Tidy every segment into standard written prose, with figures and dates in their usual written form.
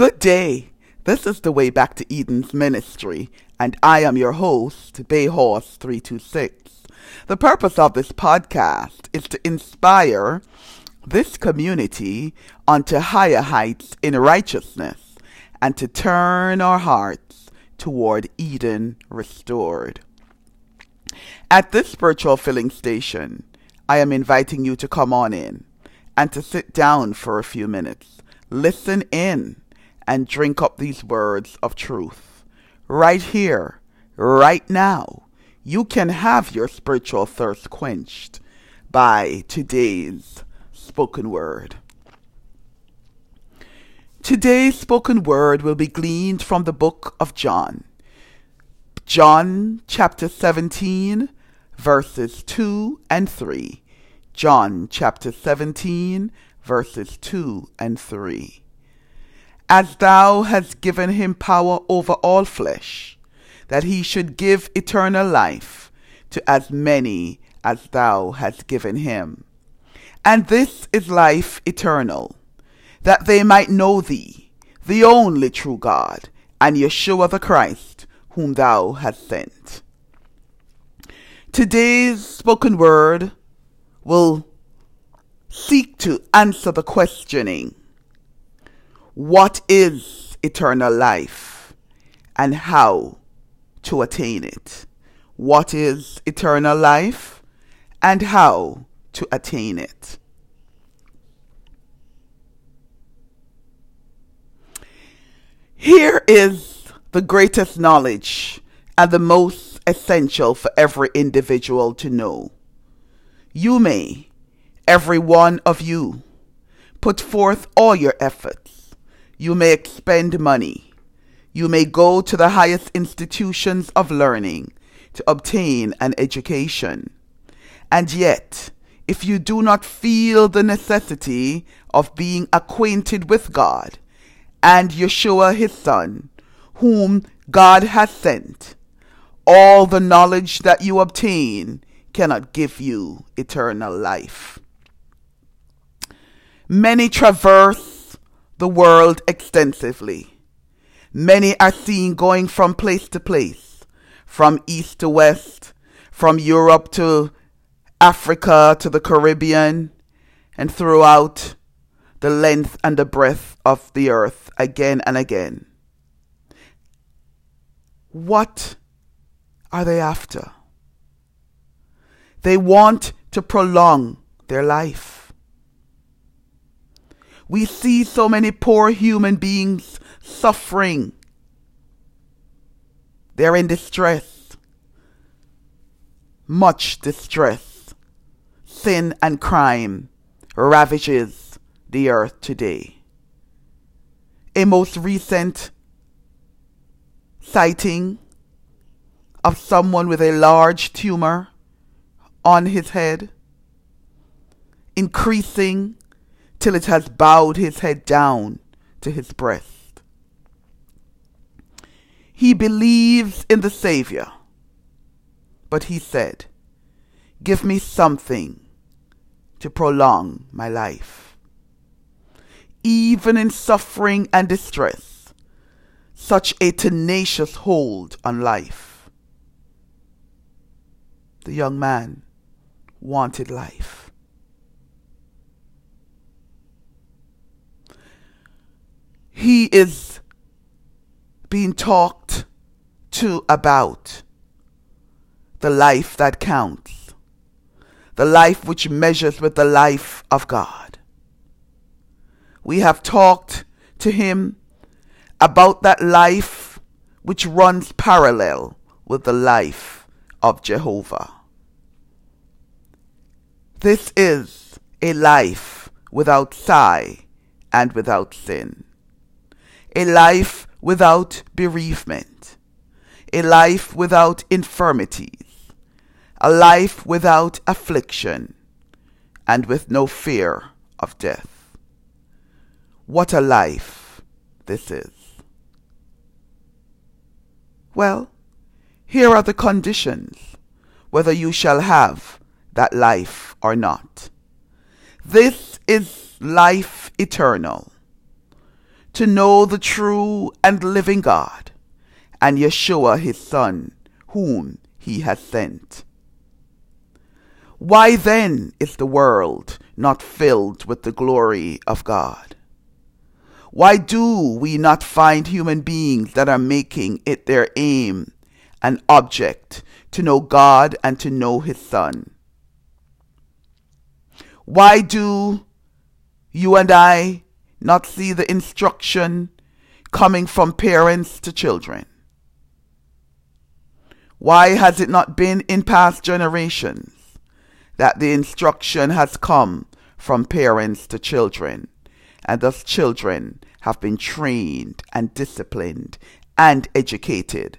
Good day. This is the Way Back to Eden's ministry, and I am your host, Bay Horse 326. The purpose of this podcast is to inspire this community onto higher heights in righteousness and to turn our hearts toward Eden restored. At this spiritual filling station, I am inviting you to come on in and to sit down for a few minutes, listen in, and drink up these words of truth. Right here, right now, you can have your spiritual thirst quenched by today's spoken word. Today's spoken word will be gleaned from the book of John. John chapter 17, verses 2 and 3. John chapter 17, verses 2 and 3. As thou hast given him power over all flesh, that he should give eternal life to as many as thou hast given him. And this is life eternal, that they might know thee, the only true God, and Yeshua the Christ, whom thou hast sent. Today's spoken word will seek to answer the questioning, what is eternal life and how to attain it? What is eternal life and how to attain it? Here is the greatest knowledge and the most essential for every individual to know. You may, every one of you, put forth all your efforts. You may expend money. You may go to the highest institutions of learning to obtain an education. And yet, if you do not feel the necessity of being acquainted with God and Yeshua his Son, whom God has sent, all the knowledge that you obtain cannot give you eternal life. Many traverse the world extensively. Many are seen going from place to place, from east to west, from Europe to Africa to the Caribbean, and throughout the length and the breadth of the earth again and again. What are they after? They want to prolong their life. We see so many poor human beings suffering. They're in distress, much distress. Sin and crime ravages the earth today. A most recent sighting of someone with a large tumor on his head, increasing till it has bowed his head down to his breast. He believes in the Savior, but he said, "Give me something to prolong my life." Even in suffering and distress, such a tenacious hold on life. The young man wanted life. He is being talked to about the life that counts, the life which measures with the life of God. We have talked to him about that life which runs parallel with the life of Jehovah. This is a life without sigh and without sin. A life without bereavement. A life without infirmities. A life without affliction. And with no fear of death. What a life this is. Well, here are the conditions, whether you shall have that life or not. This is life eternal, to know the true and living God, and Yeshua his Son, whom he hath sent. Why then is the world not filled with the glory of God? Why do we not find human beings that are making it their aim and object to know God and to know his Son? Why do you and I not see the instruction coming from parents to children? Why has it not been in past generations that the instruction has come from parents to children, and thus children have been trained and disciplined and educated,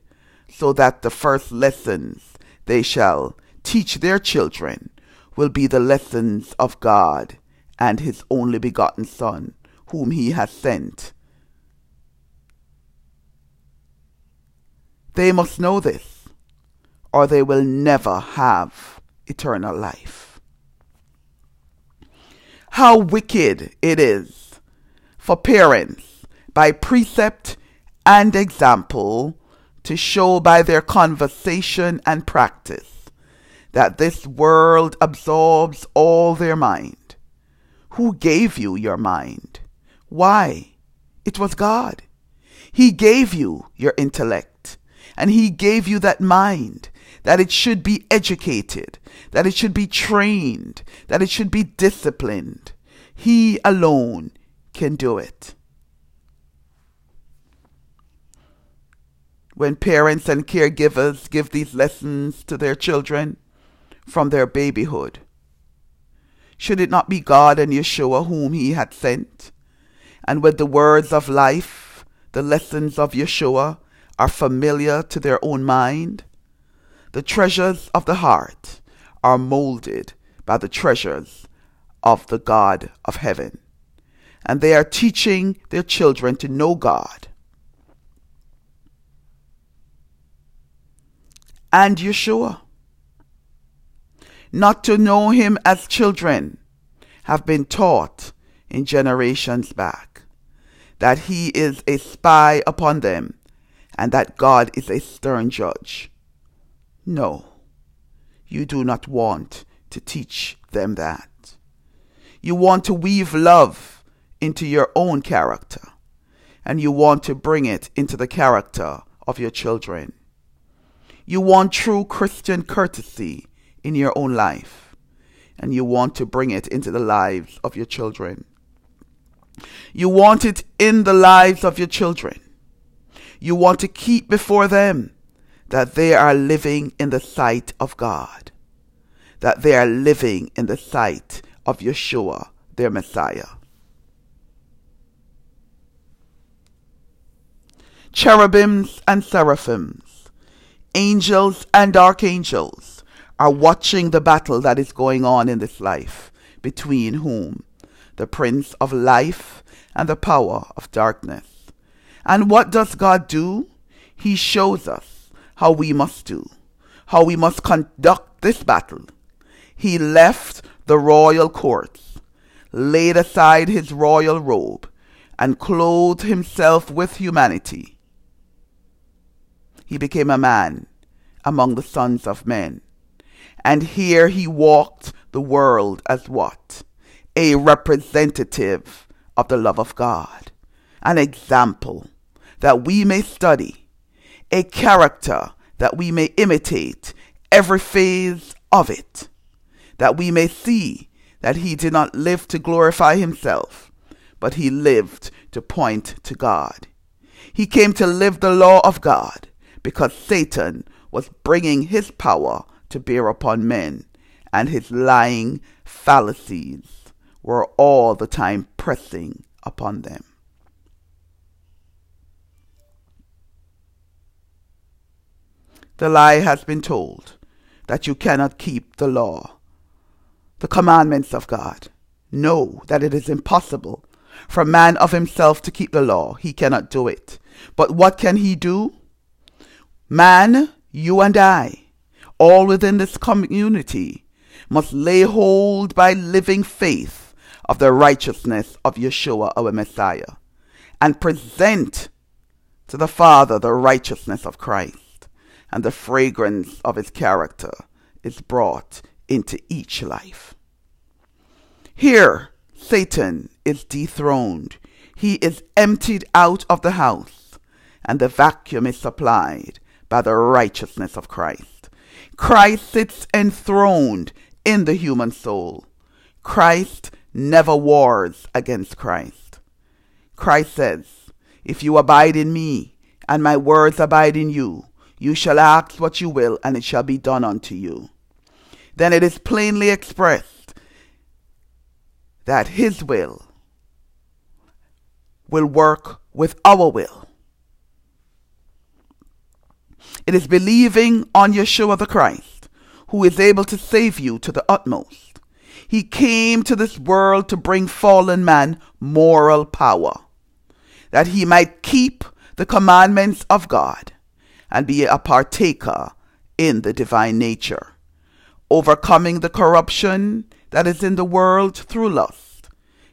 so that the first lessons they shall teach their children will be the lessons of God and his only begotten Son, whom he has sent? They must know this, or they will never have eternal life. How wicked it is for parents, by precept and example, to show by their conversation and practice that this world absorbs all their mind. Who gave you your mind? Why? It was God. He gave you your intellect, and he gave you that mind, that it should be educated, that it should be trained, that it should be disciplined. He alone can do it. When parents and caregivers give these lessons to their children from their babyhood, should it not be God and Yeshua whom he had sent? And with the words of life, the lessons of Yeshua are familiar to their own mind. The treasures of the heart are molded by the treasures of the God of heaven, and they are teaching their children to know God and Yeshua. Not to know him as children have been taught in generations back, that he is a spy upon them and that God is a stern judge. No, you do not want to teach them that. You want to weave love into your own character, and you want to bring it into the character of your children. You want true Christian courtesy in your own life, and you want to bring it into the lives of your children. You want it in the lives of your children. You want to keep before them that they are living in the sight of God, that they are living in the sight of Yeshua, their Messiah. Cherubims and seraphims, angels and archangels, are watching the battle that is going on in this life between whom? The Prince of Life and the power of darkness. And what does God do? He shows us how we must do, how we must conduct this battle. He left the royal courts, laid aside his royal robe, and clothed himself with humanity. He became a man among the sons of men. And here he walked the world as what? A representative of the love of God. An example that we may study. A character that we may imitate every phase of it. That we may see that he did not live to glorify himself, but he lived to point to God. He came to live the law of God because Satan was bringing his power to bear upon men, and his lying fallacies were all the time pressing upon them. The lie has been told that you cannot keep the law, the commandments of God. No, that it is impossible for man of himself to keep the law. He cannot do it. But what can he do? Man, you and I, all within this community, must lay hold by living faith of the righteousness of Yeshua our Messiah, and present to the Father the righteousness of Christ, and the fragrance of his character is brought into each life. Here, Satan is dethroned. He is emptied out of the house, and the vacuum is supplied by the righteousness of Christ. Christ sits enthroned in the human soul. Christ never wars against Christ. Christ says, "If you abide in me, and my words abide in you, you shall ask what you will, and it shall be done unto you." Then it is plainly expressed that his will work with our will. It is believing on Yeshua the Christ, who is able to save you to the utmost. He came to this world to bring fallen man moral power, that he might keep the commandments of God and be a partaker in the divine nature, overcoming the corruption that is in the world through lust.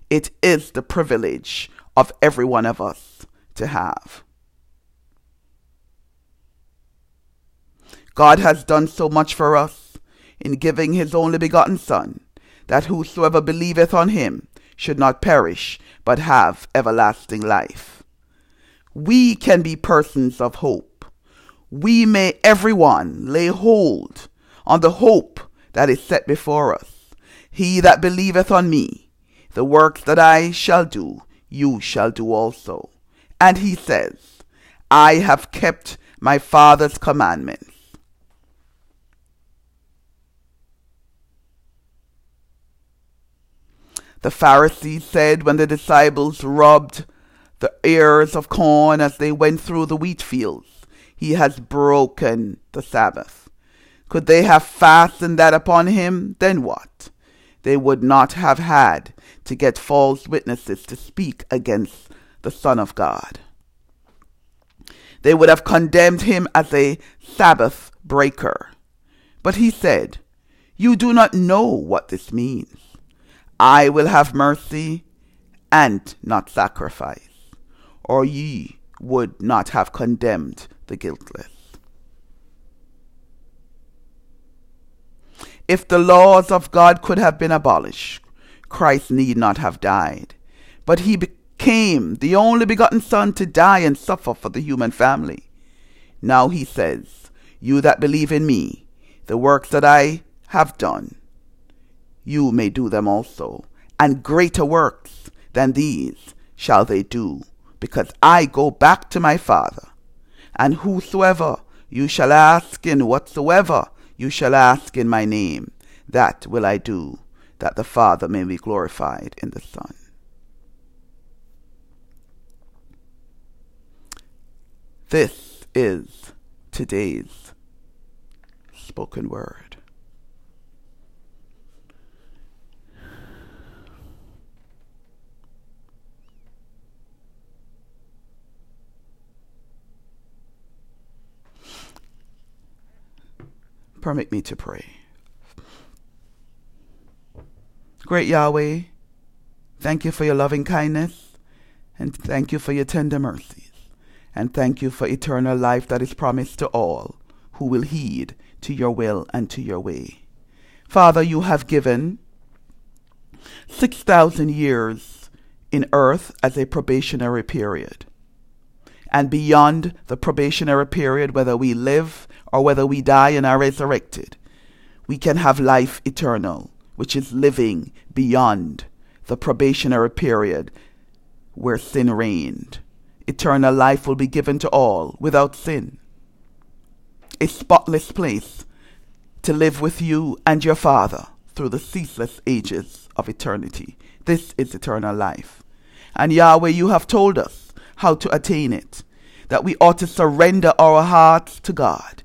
It is the privilege of every one of us to have. God has done so much for us in giving his only begotten Son, that whosoever believeth on him should not perish, but have everlasting life. We can be persons of hope. We may everyone lay hold on the hope that is set before us. He that believeth on me, the works that I shall do, you shall do also. And he says, I have kept my Father's commandments. The Pharisees said when the disciples rubbed the ears of corn as they went through the wheat fields, he has broken the Sabbath. Could they have fastened that upon him? Then what? They would not have had to get false witnesses to speak against the Son of God. They would have condemned him as a Sabbath breaker. But he said, "You do not know what this means. I will have mercy and not sacrifice, or ye would not have condemned the guiltless." If the laws of God could have been abolished, Christ need not have died. But he became the only begotten Son to die and suffer for the human family. Now he says, "You that believe in me, the works that I have done, you may do them also, and greater works than these shall they do, because I go back to my Father. And whosoever you shall ask in whatsoever you shall ask in my name, that will I do, that the Father may be glorified in the Son." This is today's spoken word. Permit me to pray. Great Yahweh, thank you for your loving kindness, and thank you for your tender mercies, and thank you for eternal life that is promised to all who will heed to your will and to your way. Father, you have given 6,000 years in earth as a probationary period, and beyond the probationary period, whether we live or whether we die and are resurrected, we can have life eternal, which is living beyond the probationary period where sin reigned. Eternal life will be given to all without sin. A spotless place to live with you and your Father through the ceaseless ages of eternity. This is eternal life. And Yahweh, you have told us how to attain it, that we ought to surrender our hearts to God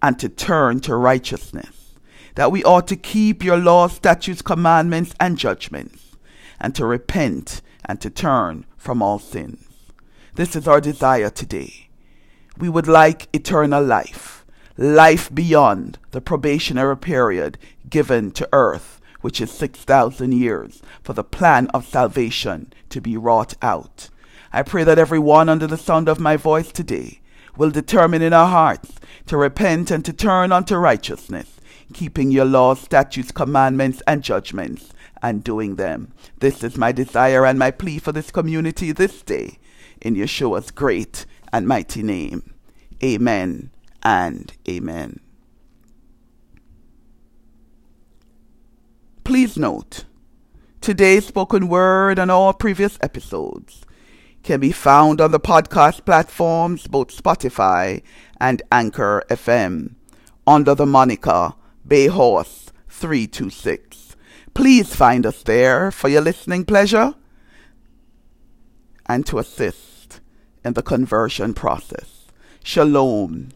and to turn to righteousness, that we ought to keep your laws, statutes, commandments, and judgments, and to repent and to turn from all sins. This is our desire today. We would like eternal life, life beyond the probationary period given to earth, which is 6,000 years, for the plan of salvation to be wrought out. I pray that everyone under the sound of my voice today will determine in our hearts to repent and to turn unto righteousness, keeping your laws, statutes, commandments, and judgments, and doing them. This is my desire and my plea for this community this day, in Yeshua's great and mighty name. Amen and amen. Please note, today's spoken word and all previous episodes can be found on the podcast platforms, both Spotify and Anchor FM, under the moniker Bay Horse 326. Please find us there for your listening pleasure and to assist in the conversion process. Shalom.